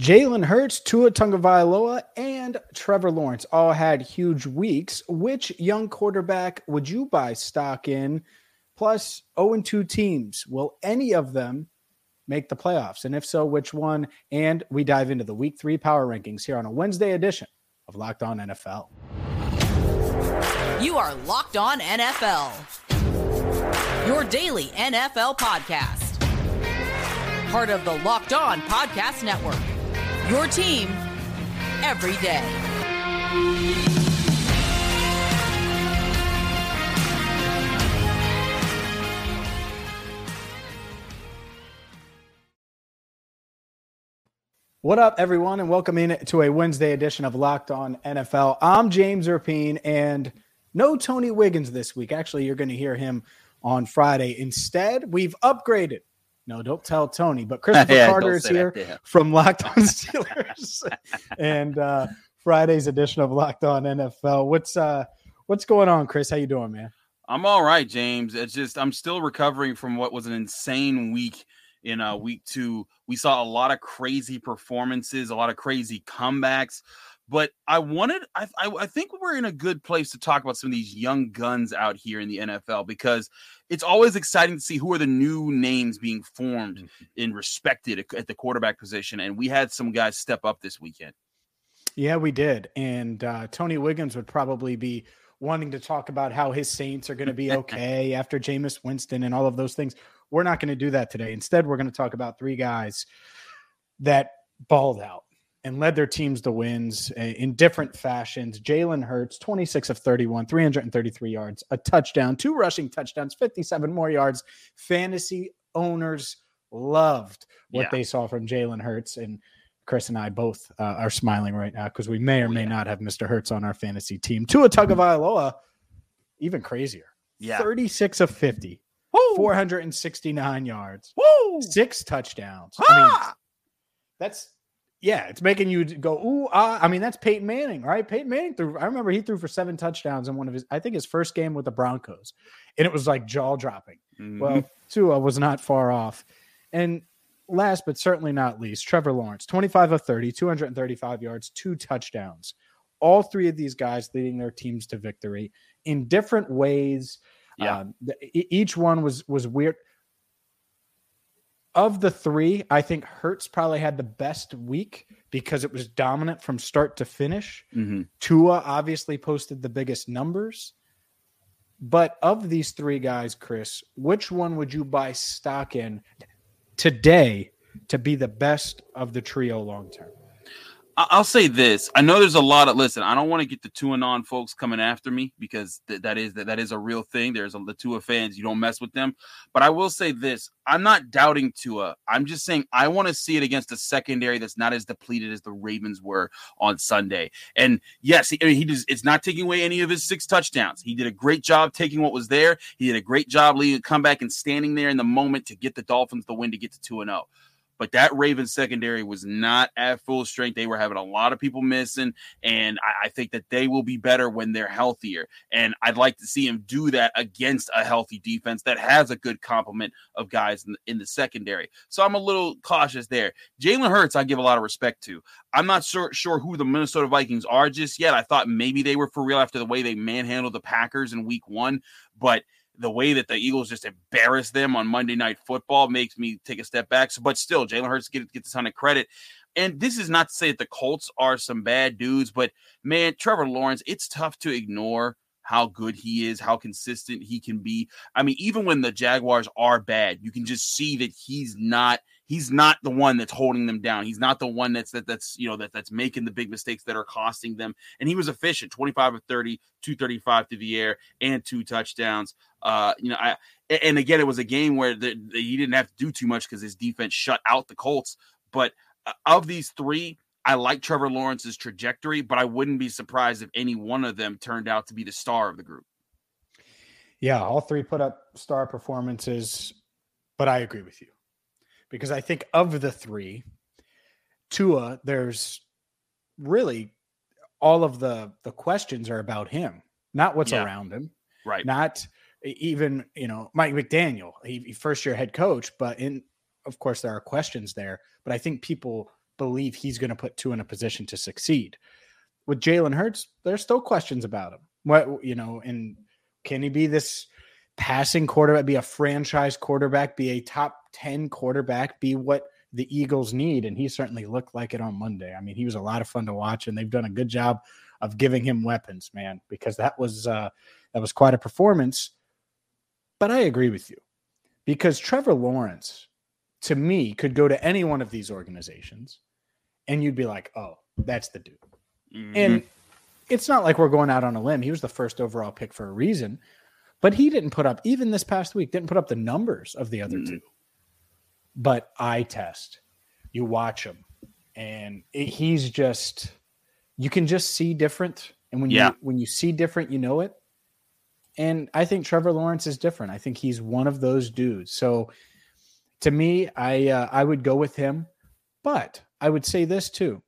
Jalen Hurts, Tua Tagovailoa, and Trevor Lawrence all had huge weeks. Which young quarterback would you buy stock in? Plus, 0-2 teams. Will any of them make the playoffs? And if so, which one? And we dive into the Week 3 Power Rankings here on a Wednesday edition of Locked On NFL. You are Locked On NFL, your daily NFL podcast. Part of the Locked On Podcast Network. Your team every day. What up, everyone, and welcome in to a Wednesday edition of Locked On NFL. I'm James Erpine, and no Tony Wiggins this week. Actually, you're going to hear him on Friday. Instead, we've upgraded. No, don't tell Tony, but Christopher Carter is here from Locked On Steelers and Friday's edition of Locked On NFL. What's going on, Chris? How you doing, man? I'm all right, James. It's just I'm still recovering from what was an insane week in week two. We saw a lot of crazy performances, a lot of crazy comebacks. But I think we're in a good place to talk about some of these young guns out here in the NFL, because it's always exciting to see who are the new names being formed and respected at the quarterback position. And we had some guys step up this weekend. Yeah, we did. And Tony Wiggins would probably be wanting to talk about how his Saints are going to be okay after Jameis Winston and all of those things. We're not going to do that today. Instead, we're going to talk about three guys that balled out and led their teams to wins in different fashions. Jalen Hurts, 26 of 31, 333 yards, a touchdown, two rushing touchdowns, 57 more yards. Fantasy owners loved what they saw from Jalen Hurts. And Chris and I both are smiling right now because we may or may not have Mr. Hurts on our fantasy team. Tua Tagovailoa, even crazier. Yeah. 36 of 50, Woo! 469 yards, Woo! 6 touchdowns. Ah! I mean, that's... Yeah, it's making you go, ooh, ah. I mean, that's Peyton Manning, right? Peyton Manning threw, I remember he threw for 7 touchdowns in one of his, I think his first game with the Broncos. And it was like jaw-dropping. Mm-hmm. Well, Tua was not far off. And last but certainly not least, Trevor Lawrence, 25 of 30, 235 yards, 2 touchdowns. All three of these guys leading their teams to victory in different ways. Yeah. Each one was weird. Of the three, I think Hurts probably had the best week because it was dominant from start to finish. Mm-hmm. Tua obviously posted the biggest numbers. But of these three guys, Chris, which one would you buy stock in today to be the best of the trio long term? I'll say this. I know there's a lot of – listen, I don't want to get the Tua non folks coming after me because that is a real thing. There's the Tua fans. You don't mess with them. But I will say this. I'm not doubting Tua. I'm just saying I want to see it against a secondary that's not as depleted as the Ravens were on Sunday. And, yes, it's not taking away any of his 6 touchdowns. He did a great job taking what was there. He did a great job leading a comeback and standing there in the moment to get the Dolphins the win to get to 2-0. But that Ravens secondary was not at full strength. They were having a lot of people missing, and I think that they will be better when they're healthier. And I'd like to see him do that against a healthy defense that has a good complement of guys in the secondary. So I'm a little cautious there. Jalen Hurts, I give a lot of respect to. I'm not sure who the Minnesota Vikings are just yet. I thought maybe they were for real after the way they manhandled the Packers in week one, but the way that the Eagles just embarrassed them on Monday Night Football makes me take a step back. So, but still, Jalen Hurts gets a ton of credit. And this is not to say that the Colts are some bad dudes, but, man, Trevor Lawrence, it's tough to ignore how good he is, how consistent he can be. I mean, even when the Jaguars are bad, you can just see that he's not the one that's holding them down. He's not the one that's making the big mistakes that are costing them. And he was efficient, 25 of 30, 235 through the air and 2 touchdowns. And again, it was a game where he didn't have to do too much because his defense shut out the Colts. But of these three, I like Trevor Lawrence's trajectory, but I wouldn't be surprised if any one of them turned out to be the star of the group. Yeah, all three put up star performances, but I agree with you. Because I think of the three, Tua, there's really all of the questions are about him, not what's around him. Right. Not even, Mike McDaniel, he first year head coach, but of course there are questions there, but I think people believe he's going to put Tua in a position to succeed. With Jalen Hurts, there's still questions about him. What, you know, and can he be this passing quarterback, be a franchise quarterback, be a top 10 quarterback, be what the Eagles need? And he certainly looked like it on Monday. I mean, he was a lot of fun to watch, and they've done a good job of giving him weapons, man, because that was quite a performance. But I agree with you, because Trevor Lawrence, to me, could go to any one of these organizations, and you'd be like, oh, that's the dude. Mm-hmm. And it's not like we're going out on a limb. He was the first overall pick for a reason, but he didn't put up, even this past week, didn't put up the numbers of the other two. But eye test, you watch him, and he's just, you can just see different. And when you see different, you know it. And I think Trevor Lawrence is different. I think he's one of those dudes. So to me, I would go with him, but I would say this too.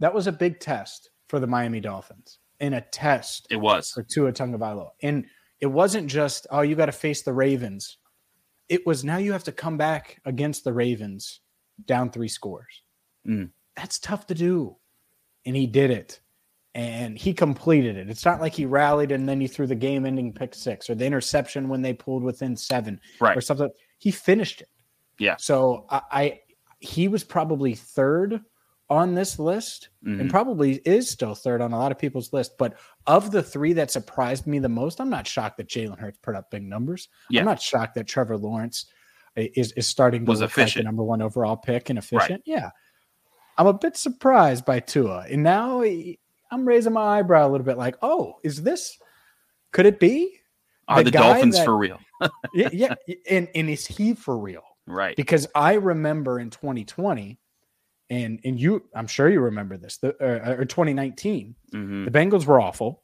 That was a big test for the Miami Dolphins, and a test it was for Tua Tagovailoa. And it wasn't just, oh, you got to face the Ravens. It was, now you have to come back against the Ravens down 3 scores. That's tough to do. And he did it. And he completed it. It's not like he rallied and then he threw the game-ending pick 6 or the interception when they pulled within 7 or something. He finished it. Yeah. So he was probably third on this list, and probably is still third on a lot of people's list. But of the 3 that surprised me the most, I'm not shocked that Jalen Hurts put up big numbers. Yeah. I'm not shocked that Trevor Lawrence is starting to look like the number 1 overall pick and efficient. Right. Yeah. I'm a bit surprised by Tua. And now I'm raising my eyebrow a little bit like, oh, is this – could it be? Are the Dolphins for real? Yeah. And is he for real? Right. Because I remember in 2020, and you, I'm sure you remember this, or 2019, the Bengals were awful.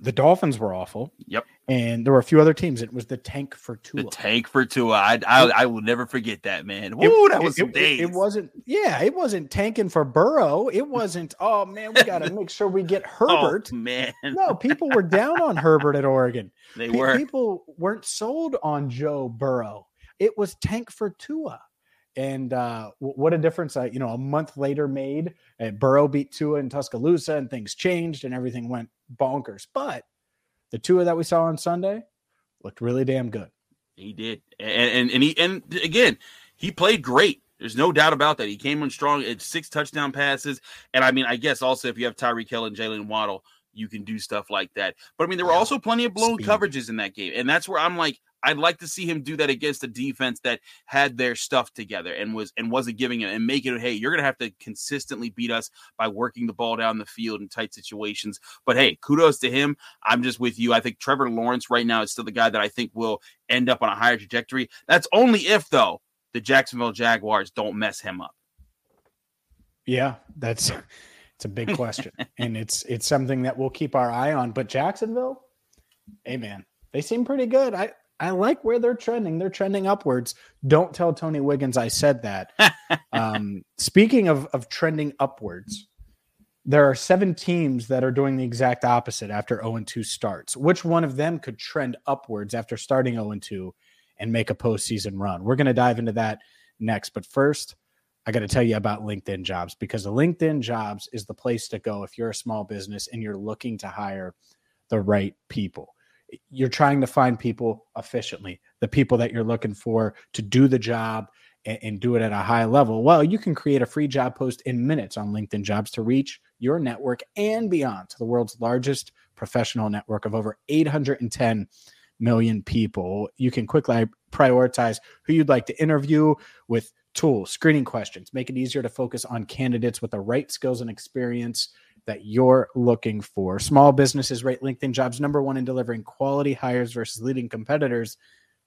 The Dolphins were awful. Yep. And there were a few other teams. It was the tank for Tua. The tank for Tua. I will never forget that, man. Ooh, that was some days. It wasn't tanking for Burrow. It wasn't, oh, man, we got to make sure we get Herbert. Oh, man. No, people were down on Herbert at Oregon. They were. People weren't sold on Joe Burrow. It was tank for Tua. And what a difference, a month later made. Burrow beat Tua in Tuscaloosa, and things changed, and everything went bonkers. But the Tua that we saw on Sunday looked really damn good. He did. And again, he played great. There's no doubt about that. He came in strong. It's 6 touchdown passes. And, I mean, I guess also if you have Tyreek Hill and Jaylen Waddle, you can do stuff like that. But, I mean, there were also plenty of blown coverages in that game. And that's where I'm like, I'd like to see him do that against a defense that had their stuff together and wasn't giving it, and make it, hey, you're going to have to consistently beat us by working the ball down the field in tight situations. But, hey, kudos to him. I'm just with you. I think Trevor Lawrence right now is still the guy that I think will end up on a higher trajectory. That's only if, though, the Jacksonville Jaguars don't mess him up. Yeah, it's a big question, and it's something that we'll keep our eye on. But Jacksonville, hey, man, they seem pretty good. I like where they're trending. They're trending upwards. Don't tell Tony Wiggins I said that. Speaking of trending upwards, there are 7 teams that are doing the exact opposite after 0-2 starts. Which one of them could trend upwards after starting 0-2 and make a postseason run? We're going to dive into that next. But first, I got to tell you about LinkedIn Jobs, because the LinkedIn Jobs is the place to go if you're a small business and you're looking to hire the right people. You're trying to find people efficiently, the people that you're looking for to do the job and do it at a high level. Well, you can create a free job post in minutes on LinkedIn Jobs to reach your network and beyond to the world's largest professional network of over 810 million people. You can quickly prioritize who you'd like to interview with tools, screening questions, make it easier to focus on candidates with the right skills and experience that you're looking for. Small businesses rate LinkedIn Jobs #1 in delivering quality hires versus leading competitors.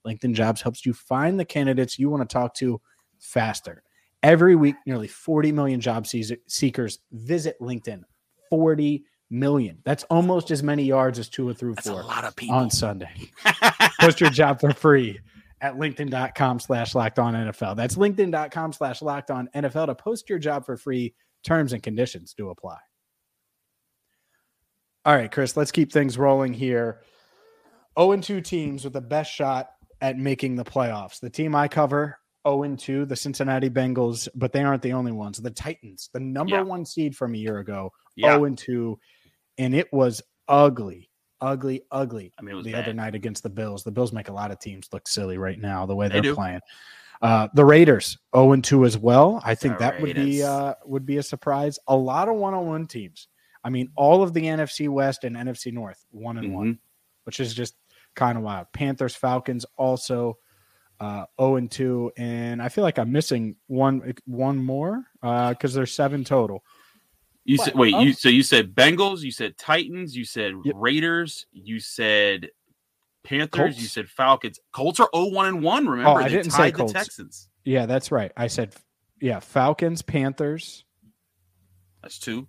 LinkedIn Jobs helps you find the candidates you want to talk to faster. Every week, nearly 40 million job seekers visit LinkedIn. 40 million. That's almost as many yards as Tua threw for on Sunday. Post your job for free at LinkedIn.com/LockedOnNFL. That's LinkedIn.com/LockedOnNFL to post your job for free. Terms and conditions do apply. All right, Chris, let's keep things rolling here. 0-2 teams with the best shot at making the playoffs. The team I cover, 0-2, the Cincinnati Bengals, but they aren't the only ones. The Titans, the number one seed from a year ago, 0-2, and it was ugly. I mean, it was the bad. Other night against the Bills. The Bills make a lot of teams look silly right now, the way they're playing. The Raiders, 0-2 as well. I think that would be a surprise. A lot of 1-1 teams. I mean, all of the NFC West and NFC North, 1-1, which is just kind of wild. Panthers, Falcons also 0-2, and I feel like I'm missing one more because there's 7 total. You said you said Bengals, you said Titans, you said Raiders, you said Panthers, Colts. You said Falcons. Colts are 0-1. Remember, I didn't say Colts. The Texans. Yeah, that's right. I said Falcons, Panthers. That's 2.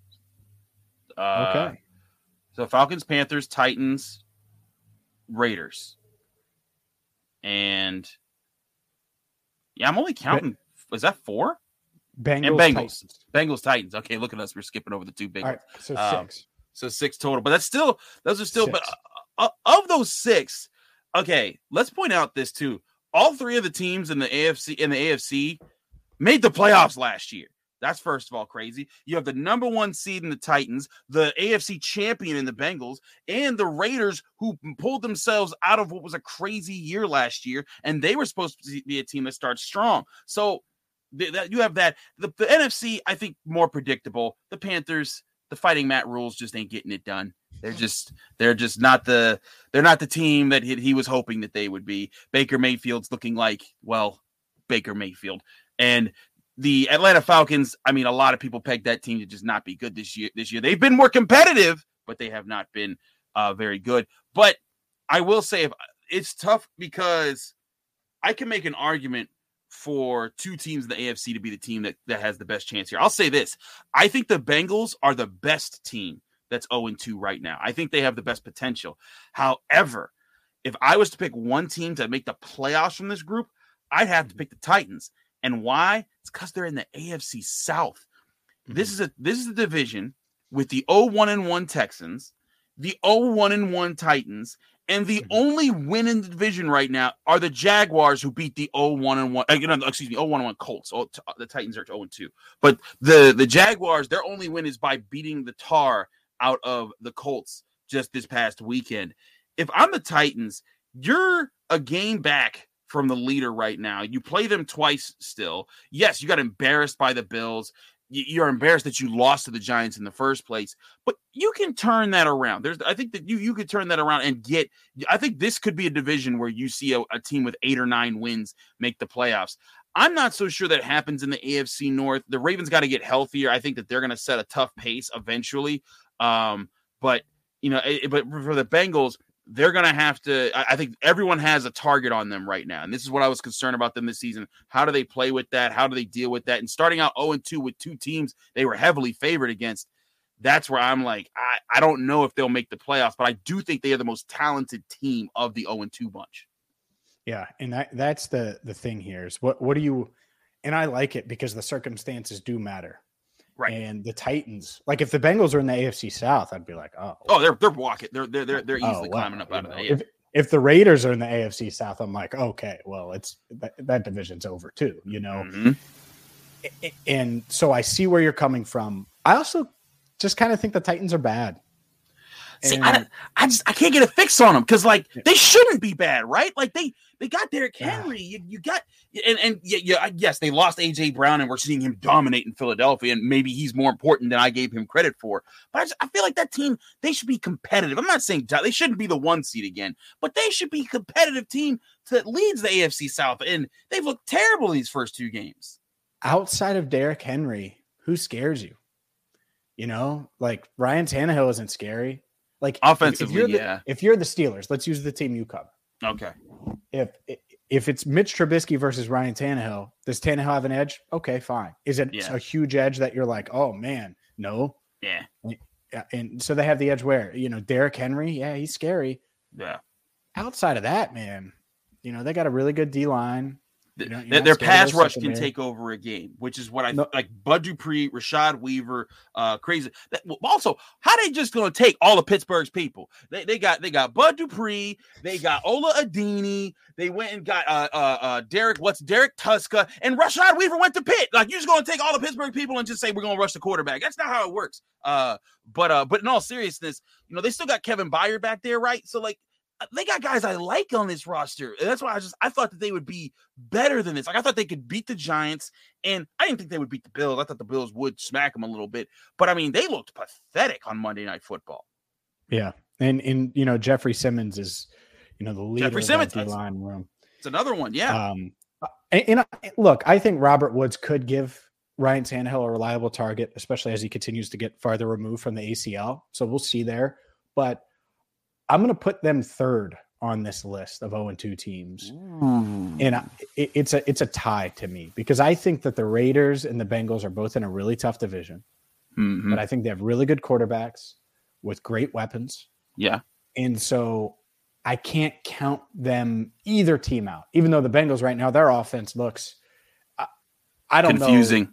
Okay. So Falcons, Panthers, Titans, Raiders. And I'm only counting. Was that 4? Bengals. Titans. Bengals, Titans. Okay, look at us. We're skipping over the 2 big ones. Right, so 6. So 6 total. But that's still, those are still, 6. But of those 6, okay, let's point out this too. All 3 of the teams in the AFC made the playoffs last year. That's first of all crazy. You have the number 1 seed in the Titans, the AFC champion in the Bengals, and the Raiders, who pulled themselves out of what was a crazy year last year, and they were supposed to be a team that starts strong. So that you have that. The NFC, I think, more predictable. The Panthers, the Fighting Matt rules, just ain't getting it done. They're just not the team that he was hoping that they would be. Baker Mayfield's looking like, well, Baker Mayfield. And the Atlanta Falcons, I mean, a lot of people pegged that team to just not be good this year. They've been more competitive, but they have not been very good. But I will say it's tough because I can make an argument for 2 teams in the AFC to be the team that has the best chance here. I'll say this. I think the Bengals are the best team that's 0-2 right now. I think they have the best potential. However, if I was to pick one team to make the playoffs from this group, I'd have to pick the Titans. And why? It's because they're in the AFC South. This is a division with the 0-1 Texans, the 0-1 Titans, and the only win in the division right now are the Jaguars, who beat the 0-1 Colts. The Titans are 0-2, but the Jaguars, their only win is by beating the tar out of the Colts just this past weekend. If I'm the Titans, you're a game back from the leader right now. You play them twice still. Yes, you got embarrassed by the Bills. You're embarrassed that you lost to the Giants in the first place, but you can turn that around. I think that you could turn that around and I think this could be a division where you see a team with 8 or 9 wins make the playoffs. I'm not so sure that happens in the AFC North. The Ravens got to get healthier. I think that they're going to set a tough pace eventually. But for the Bengals, they're going to have to, I think everyone has a target on them right now. And this is what I was concerned about them this season. How do they play with that? How do they deal with that? And starting out 0-2 with 2 teams they were heavily favored against, that's where I'm like, I don't know if they'll make the playoffs, but I do think they are the most talented team of the 0-2 bunch. Yeah. And that's the thing here is what do you, and I like it because the circumstances do matter. Right. And the Titans, like if the Bengals are in the AFC South, I'd be like, oh, they're walking, they're easily climbing up out of the AFC. If the Raiders are in the AFC South, I'm like, okay, well, it's that division's over too, you know. Mm-hmm. And so I see where you're coming from. I also just kind of think the Titans are bad. See, I can't get a fix on them because, like, they shouldn't be bad, right? Like, they got Derrick Henry. Yeah. You got – yes, they lost A.J. Brown, and we're seeing him dominate in Philadelphia, and maybe he's more important than I gave him credit for. But I feel like that team, they should be competitive. I'm not saying they shouldn't be the 1 seed again, but they should be a competitive team that leads the AFC South, and they've looked terrible these first 2 games. Outside of Derrick Henry, who scares you? You know, like, Ryan Tannehill isn't scary. Like offensively, if you're the Steelers, let's use the team you cover. Okay. If it's Mitch Trubisky versus Ryan Tannehill, does Tannehill have an edge? Okay, fine. Is it a huge edge that you're like, oh man, no? Yeah. And so they have the edge where, you know, Derrick Henry, he's scary. Yeah. Outside of that, man, you know, they got a really good D line. Their pass rush can take over a game, which is what I like. Bud Dupree, Rashad Weaver, crazy. Also, how they just going to take all of Pittsburgh's people? They got Bud Dupree, they got Ola Adini, they went and got Derek Tuska, and Rashad Weaver went to Pitt. Like, you're just going to take all the Pittsburgh people and just say we're going to rush the quarterback. That's not how it works. But in all seriousness, they still got Kevin Byard back there, right? So like, they got guys I like on this roster. And that's why I thought that they would be better than this. Like, I thought they could beat the Giants, and I didn't think they would beat the Bills. I thought the Bills would smack them a little bit. But, I mean, they looked pathetic on Monday Night Football. Yeah. And Jeffrey Simmons is, the leader of the line room. It's another one, yeah. Look, I think Robert Woods could give Ryan Tannehill a reliable target, especially as he continues to get farther removed from the ACL. So we'll see there. But I'm going to put them third on this list of 0-2 teams. Ooh. And it's a tie to me, because I think that the Raiders and the Bengals are both in a really tough division. Mm-hmm. But I think they have really good quarterbacks with great weapons. Yeah. And so I can't count them, either team, out, even though the Bengals right now, their offense looks, I don't confusing. Know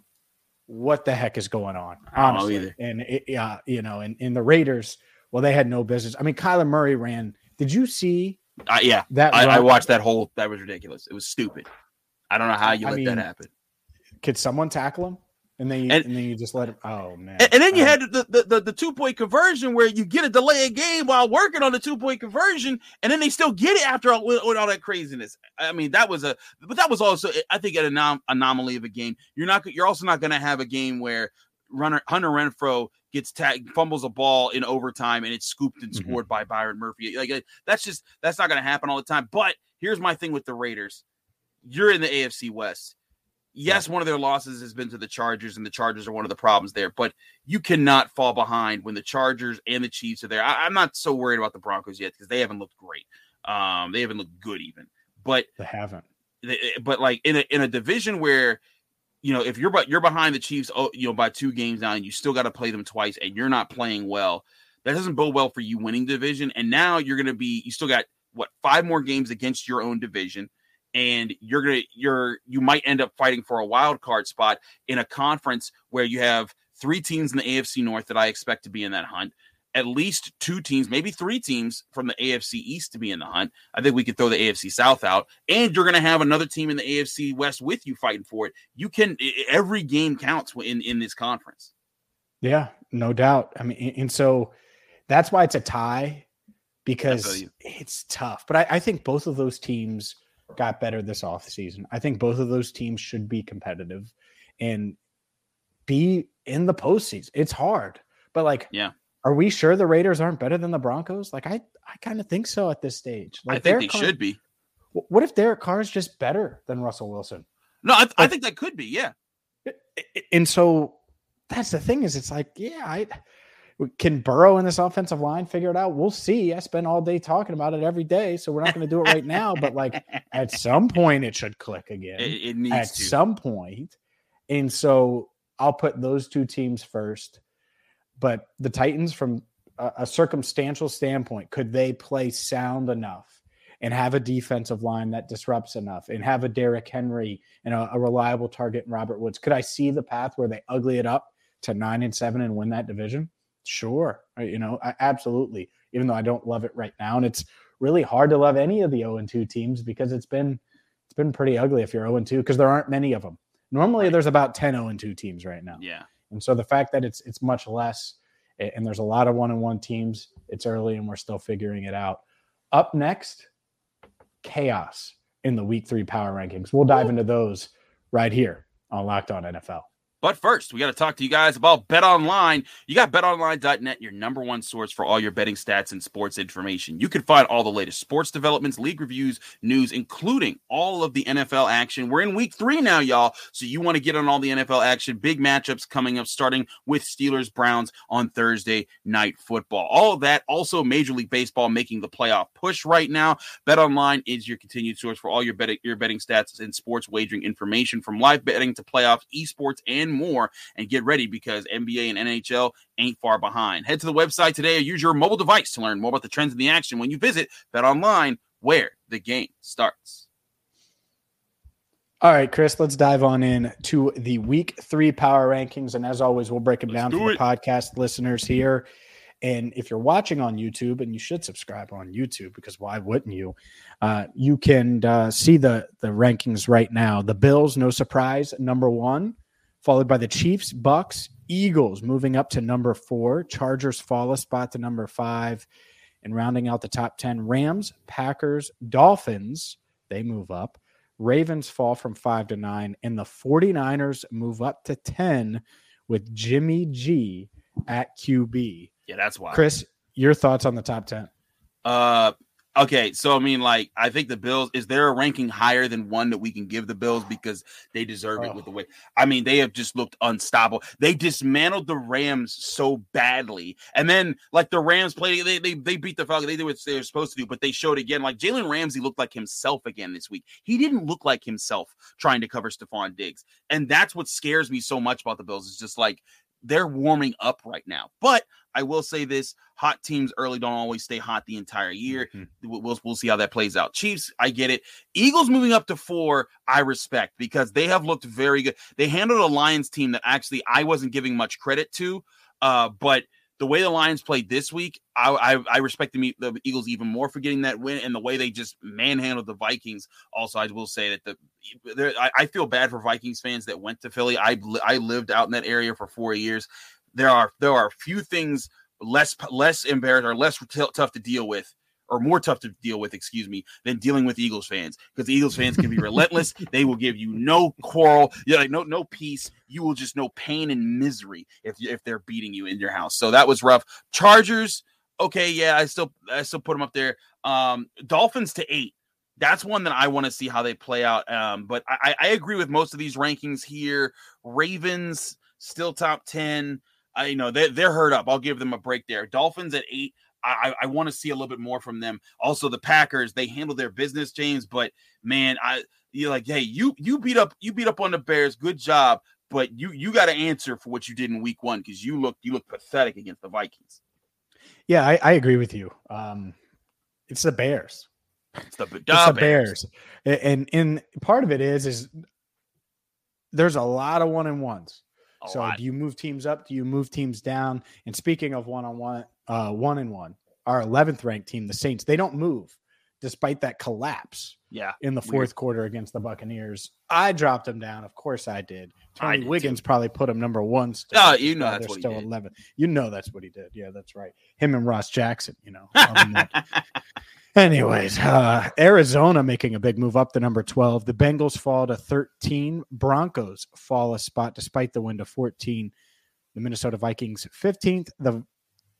what the heck is going on, honestly. I don't know either. And the Raiders, well, they had no business. I mean, Kyler Murray ran. Did you see? Yeah, that I watched that whole. That was ridiculous. It was stupid. I don't know how you let that happen. Could someone tackle him? And then you just let him. Oh man! And then you had the 2-point conversion where you get a delay of game while working on the 2-point conversion, and then they still get it after all that craziness. I mean, that was also, I think, an anomaly of a game. You're also not going to have a game where Hunter Renfrow gets tagged, fumbles a ball in overtime, and it's scooped and scored by Byron Murphy. Like, that's not going to happen all the time. But here's my thing with the Raiders. You're in the AFC West. Yes, one of their losses has been to the Chargers, and the Chargers are one of the problems there. But you cannot fall behind when the Chargers and the Chiefs are there. I'm not so worried about the Broncos yet, because they haven't looked great. They haven't looked good even. But they haven't. But like in a division where, if you're behind the Chiefs, by 2 games now, and you still got to play them twice, and you're not playing well, that doesn't bode well for you winning division. And now you still got 5 more games against your own division, and you might end up fighting for a wild card spot in a conference where you have 3 teams in the AFC North that I expect to be in that hunt. At least 2 teams, maybe 3 teams from the AFC East to be in the hunt. I think we could throw the AFC South out, and you're going to have another team in the AFC West with you fighting for it. Every game counts in this conference. Yeah, no doubt. I mean, and so that's why it's a tie, because it's tough. But I think both of those teams got better this offseason. I think both of those teams should be competitive and be in the postseason. It's hard, but yeah. Are we sure the Raiders aren't better than the Broncos? Like, I kind of think so at this stage. Like, I think they should be. What if Derek Carr is just better than Russell Wilson? No, I think that could be, yeah. And so that's the thing, is it's like, yeah, can Burrow and this offensive line figure it out? We'll see. I spend all day talking about it every day, so we're not going to do it right now. But, at some point it should click again. It needs to. At some point. And so I'll put those 2 teams first. But the Titans, from a circumstantial standpoint, could they play sound enough and have a defensive line that disrupts enough and have a Derrick Henry and a reliable target in Robert Woods? Could I see the path where they ugly it up to 9-7 and win that division? Sure. Absolutely. Even though I don't love it right now. And it's really hard to love any of the 0-2 teams, because it's been pretty ugly if you're 0-2, because there aren't many of them. Normally there's about 10 0-2 teams right now. Yeah. And so the fact that it's much less, and there's a lot of 1-1 teams, it's early and we're still figuring it out. Up next, chaos in the Week 3 Power Rankings. We'll dive into those right here on Locked On NFL. But first, we got to talk to you guys about BetOnline. You got BetOnline.net, your number one source for all your betting stats and sports information. You can find all the latest sports developments, league reviews, news, including all of the NFL action. We're in Week 3 now, y'all, so you want to get on all the NFL action. Big matchups coming up, starting with Steelers-Browns on Thursday Night Football. All of that, also Major League Baseball making the playoff push right now. BetOnline is your continued source for all your betting stats and sports wagering information, from live betting to playoffs, esports, and more. And get ready, because NBA and NHL ain't far behind. Head to the website today or use your mobile device to learn more about the trends in the action when you visit BetOnline, where the game starts. All right, Chris, let's dive on in to the Week 3 Power Rankings. And as always, we'll break them down for the podcast listeners here. And if you're watching on YouTube, and you should subscribe on YouTube because why wouldn't you? You can see the rankings right now. The Bills, no surprise, number 1, followed by the Chiefs, Bucks, Eagles moving up to number 4. Chargers fall a spot to number 5. And rounding out the top 10, Rams, Packers, Dolphins, they move up. Ravens fall from 5 to 9, and the 49ers move up to 10 with Jimmy G at QB. Yeah, that's wild. Chris, your thoughts on the top 10? Okay, so I mean, like, I think the Bills, is there a ranking higher than one that we can give the Bills because they deserve it with the way? I mean, they have just looked unstoppable. They dismantled the Rams so badly, and then like the Rams played, they beat the Falcons. They did what they were supposed to do, but they showed again. Like Jalen Ramsey looked like himself again this week. He didn't look like himself trying to cover Stephon Diggs, and that's what scares me so much about the Bills. It's just like they're warming up right now, but I will say this, hot teams early don't always stay hot the entire year. We'll see how that plays out. Chiefs, I get it. Eagles moving up to 4, I respect because they have looked very good. They handled a Lions team that actually I wasn't giving much credit to, but the way the Lions played this week, I respect the Eagles even more for getting that win, and the way they just manhandled the Vikings. Also, I will say that I feel bad for Vikings fans that went to Philly. I lived out in that area for 4 years. There are few things less embarrassing or less tough to deal with, or more tough to deal with, excuse me, than dealing with Eagles fans, because the Eagles fans can be relentless. They will give you no quarrel, like no peace. You will just know pain and misery if they're beating you in your house. So that was rough. Chargers, okay, yeah, I still put them up there. Dolphins to 8. That's one that I want to see how they play out. But I agree with most of these rankings here. Ravens still top 10. They're hurt up. I'll give them a break there. Dolphins at 8. I want to see a little bit more from them. Also, the Packers, they handle their business, James. But man, you're like, hey, you beat up on the Bears. Good job, but you got to answer for what you did in Week 1 because you look pathetic against the Vikings. Yeah, I agree with you. It's the Bears. It's the Bears. And part of it is there's a lot of 1-on-1s. So do you move teams up? Do you move teams down? And speaking of 1-on-1. 1-1, our 11th ranked team, the Saints, they don't move despite that collapse in the fourth quarter against the Buccaneers. I dropped them down. Of course I did. Tony Wiggins probably put them number 1. That's what he did. 11. You know that's what he did. Yeah, that's right. Him and Ross Jackson, Anyways, Arizona making a big move up to number 12. The Bengals fall to 13. Broncos fall a spot despite the win to 14. The Minnesota Vikings 15th. The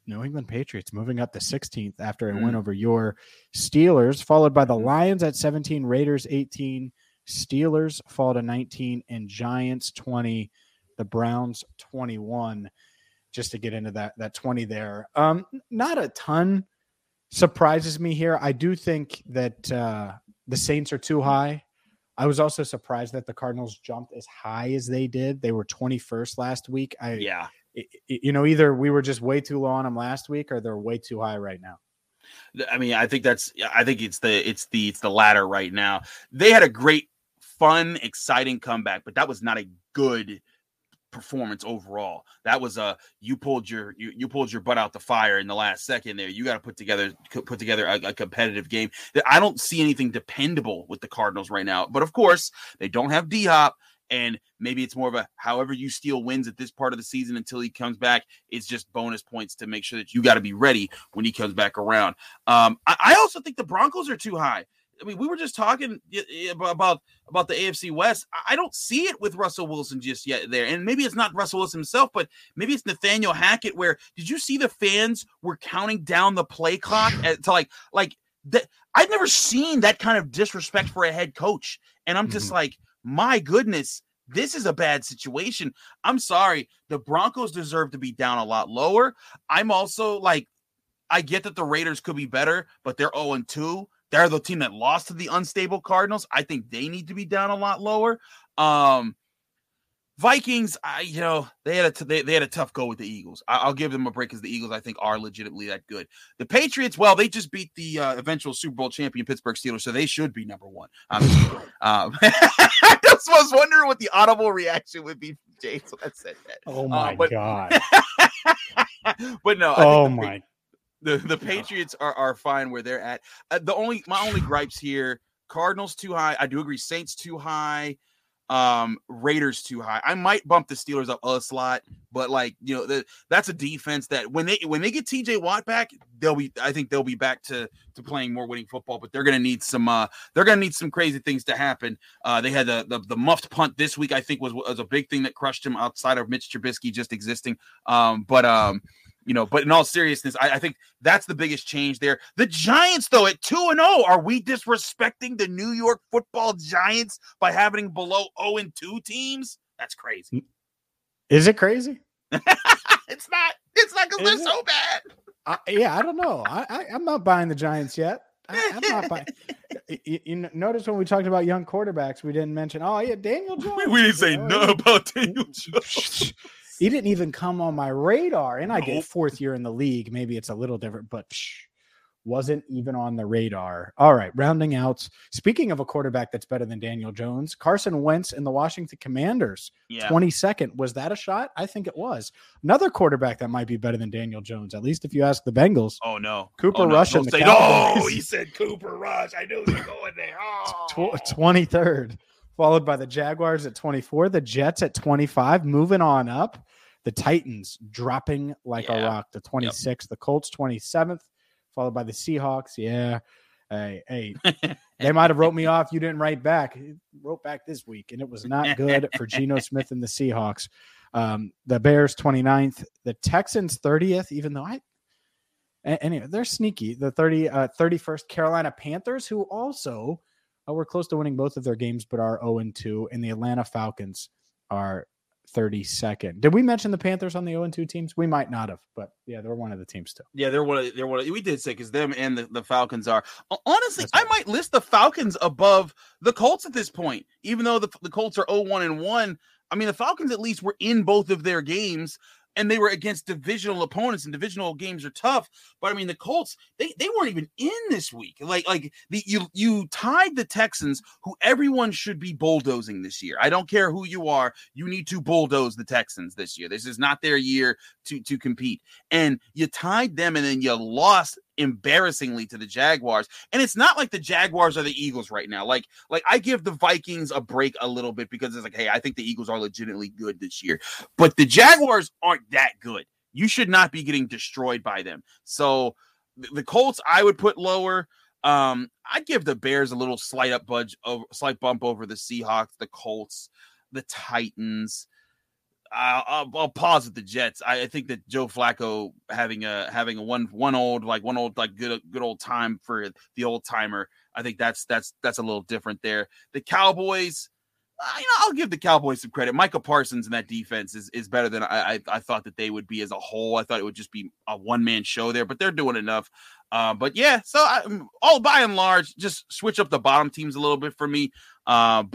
New England Patriots moving up to 16th after a win over your Steelers, followed by the Lions at 17, Raiders 18, Steelers fall to 19, and Giants 20, the Browns 21, just to get into that 20 there. Not a ton surprises me here. I do think that the Saints are too high. I was also surprised that the Cardinals jumped as high as they did. They were 21st last week. Either we were just way too low on them last week or they're way too high right now. I mean, I think it's the latter right now. They had a great, fun, exciting comeback, but that was not a good performance overall. That was you pulled your butt out the fire in the last second there. You got to put together a competitive game. I don't see anything dependable with the Cardinals right now, but of course they don't have D-Hop. And maybe it's more of a however you steal wins at this part of the season until he comes back. It's just bonus points to make sure that you got to be ready when he comes back around. I also think the Broncos are too high. I mean, we were just talking about the AFC West. I don't see it with Russell Wilson just yet there. And maybe it's not Russell Wilson himself, but maybe it's Nathaniel Hackett where – did you see the fans were counting down the play clock to like that? I've never seen that kind of disrespect for a head coach. And I'm just like – my goodness, this is a bad situation. I'm sorry. The Broncos deserve to be down a lot lower. I'm also like, I get that the Raiders could be better, but they're 0-2. They're the team that lost to the unstable Cardinals. I think they need to be down a lot lower. Vikings, they had a tough go with the Eagles. I'll give them a break because the Eagles, I think, are legitimately that good. The Patriots, well, they just beat the eventual Super Bowl champion Pittsburgh Steelers, so they should be number one. I just was wondering what the audible reaction would be from Jay, so I said that. Oh, my God. But no. Oh, my. The Patriots are fine where they're at. My only gripes here, Cardinals too high. I do agree. Saints too high. Raiders too high. I might bump the Steelers up a slot, but that's a defense that when they get TJ Watt back, I think they'll be back to playing more winning football, but they're going to need some crazy things to happen. They had the muffed punt this week, I think was a big thing that crushed him outside of Mitch Trubisky just existing. But in all seriousness, I think that's the biggest change there. The Giants, though, at 2-0, are we disrespecting the New York Football Giants by having below 0-2 teams? That's crazy. Is it crazy? It's not. It's not because they're so bad. I don't know. I'm not buying the Giants yet. I'm not buying. You notice when we talked about young quarterbacks, we didn't mention. Oh yeah, Daniel Jones. We didn't say nothing about Daniel Jones. He didn't even come on my radar, and I get fourth year in the league. Maybe it's a little different, but wasn't even on the radar. All right, rounding out. Speaking of a quarterback that's better than Daniel Jones, Carson Wentz and the Washington Commanders, 22nd. Was that a shot? I think it was. Another quarterback that might be better than Daniel Jones, at least if you ask the Bengals. Oh, no. Cooper Rush and the Cowboys. Oh, he said Cooper Rush. I knew they were going there. Oh. 23rd. Followed by the Jaguars at 24, the Jets at 25, moving on up. The Titans dropping like a rock to 26, the Colts 27th, followed by the Seahawks. Yeah. Hey, they might have wrote me off. You didn't write back. You wrote back this week, and it was not good for Geno Smith and the Seahawks. The Bears 29th, the Texans 30th, even though anyway, they're sneaky. The 31st Carolina Panthers, who also – we're close to winning both of their games, but are 0-2, and the Atlanta Falcons are 32nd. Did we mention the Panthers on the 0-2 teams? We might not have, but yeah, they're one of the teams too. Yeah, they're one of we did say because them and the Falcons are. Honestly, I might list the Falcons above the Colts at this point, even though the Colts are 0-1. I mean, the Falcons at least were in both of their games. And they were against divisional opponents, and divisional games are tough. But I mean, the Colts, they weren't even in this week. You tied the Texans, who everyone should be bulldozing this year. I don't care who you are, you need to bulldoze the Texans this year. This is not their year to compete. And you tied them, and then you lost embarrassingly to the Jaguars. And it's not like the Jaguars are the Eagles right now. Like I give the Vikings a break a little bit because it's like, hey, I think the Eagles are legitimately good this year, but the Jaguars aren't that good. You should not be getting destroyed by them. So the Colts, I would put lower. I'd give the Bears a little slight bump over the Seahawks, the Colts, the Titans. I'll pause with the Jets. I think that Joe Flacco having a good old time for the old timer. I think that's a little different there. The Cowboys, I'll give the Cowboys some credit. Micah Parsons in that defense is better than I thought that they would be as a whole. I thought it would just be a one man show there, but they're doing enough. So by and large, just switch up the bottom teams a little bit for me. I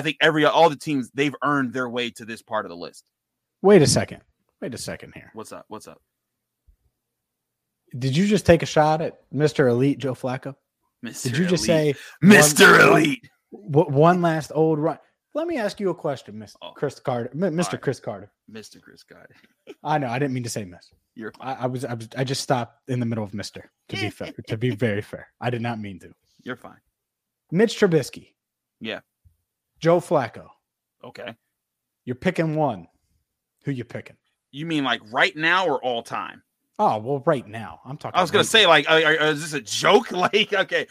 think all the teams, they've earned their way to this part of the list. Wait a second here. What's up? Did you just take a shot at Mr. Elite Joe Flacco? Did you just say Mr. Elite? One last old run. Let me ask you a question, Mr. Chris Carter. I know I didn't mean to say Miss. I just stopped in the middle of Mr. to be fair. To be very fair, I did not mean to. You're fine. Mitch Trubisky. Yeah. Joe Flacco. Okay. You're picking one. Who you picking? You mean like right now or all time? Oh well, right now I'm talking. I was gonna say is this a joke? Okay.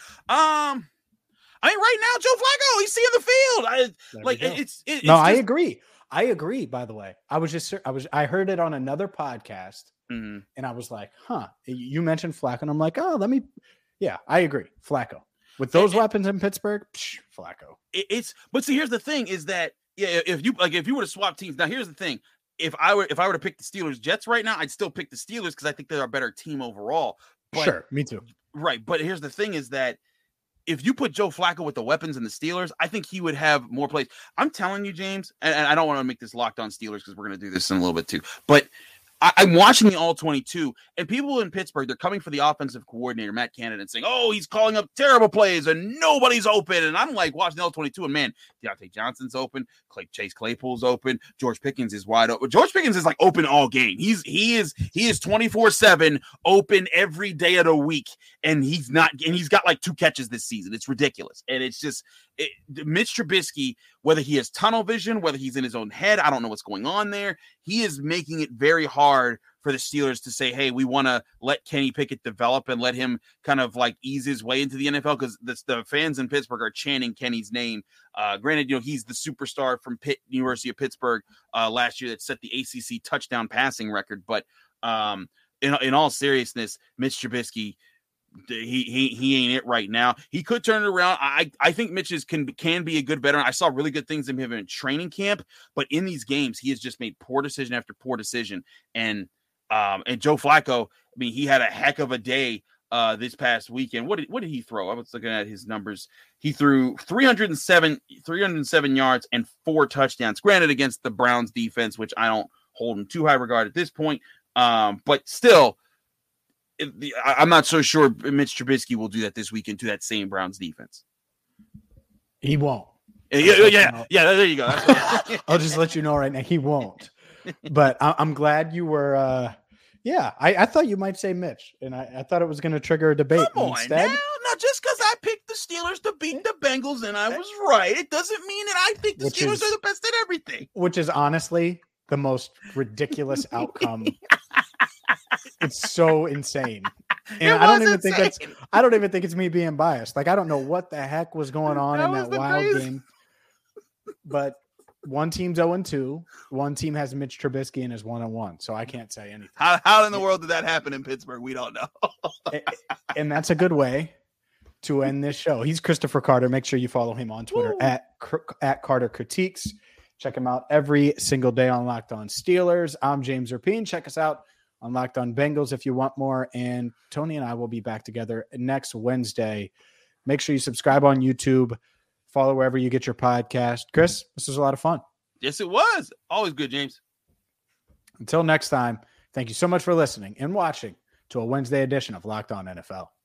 I mean, right now, Joe Flacco, he's seeing the field. I agree. I agree. By the way, I heard it on another podcast, and I was like, "Huh." You mentioned Flacco, and I'm like, "Oh, yeah, I agree, Flacco." With those weapons in Pittsburgh, Flacco. But see, here's the thing: is that if you were to swap teams, now here's the thing. If I were to pick the Steelers Jets right now, I'd still pick the Steelers because I think they're a better team overall. But, sure, me too. Right, but here's the thing: is that if you put Joe Flacco with the weapons and the Steelers, I think he would have more plays. I'm telling you, James, and I don't want to make this Locked On Steelers because we're going to do this in a little bit too, but I'm watching the All-22, and people in Pittsburgh, they're coming for the offensive coordinator, Matt Canada, and saying, oh, he's calling up terrible plays, and nobody's open. And I'm like watching the All-22, and man, Deontay Johnson's open, Chase Claypool's open, George Pickens is wide open. George Pickens is like open all game. He is 24/7 open every day of the week, and he's got like 2 catches this season. It's ridiculous, and it's just Mitch Trubisky, whether he has tunnel vision, whether he's in his own head, I don't know what's going on there. He is making it very hard for the Steelers to say, hey, we want to let Kenny Pickett develop and let him kind of like ease his way into the NFL, because the fans in Pittsburgh are chanting Kenny's name. Granted, you know, he's the superstar from Pitt, University of Pittsburgh last year that set the ACC touchdown passing record. But in all seriousness, Mitch Trubisky, he ain't it right now. He could turn it around. I think Mitch's can be a good veteran. I saw really good things in him in training camp, but in these games, he has just made poor decision after poor decision. And Joe Flacco, I mean, he had a heck of a day this past weekend. What did he throw? I was looking at his numbers. He threw 307 yards and 4 touchdowns. Granted, against the Browns defense, which I don't hold in too high regard at this point, but still. I'm not so sure Mitch Trubisky will do that this weekend to that same Browns defense. He won't. Yeah, there you go. I'll just let you know right now, he won't. But I'm glad you were I thought you might say Mitch, and I thought it was going to trigger a debate. Come on instead, now just because I picked the Steelers to beat the Bengals and I was right, it doesn't mean that I think the Steelers are the best at everything. Which is honestly the most ridiculous outcome. It's so insane. And I don't even think it's me being biased. Like, I don't know what the heck was going on in that wild game. But one team's 0-2. One team has Mitch Trubisky and is 1-1. So I can't say anything. How in the world did that happen in Pittsburgh? We don't know. And that's a good way to end this show. He's Christopher Carter. Make sure you follow him on Twitter at Carter Critiques. Check him out every single day on Locked On Steelers. I'm James Rapine. Check us out on Locked On Bengals if you want more. And Tony and I will be back together next Wednesday. Make sure you subscribe on YouTube. Follow wherever you get your podcast. Chris, this was a lot of fun. Yes, it was. Always good, James. Until next time, thank you so much for listening and watching to a Wednesday edition of Locked On NFL.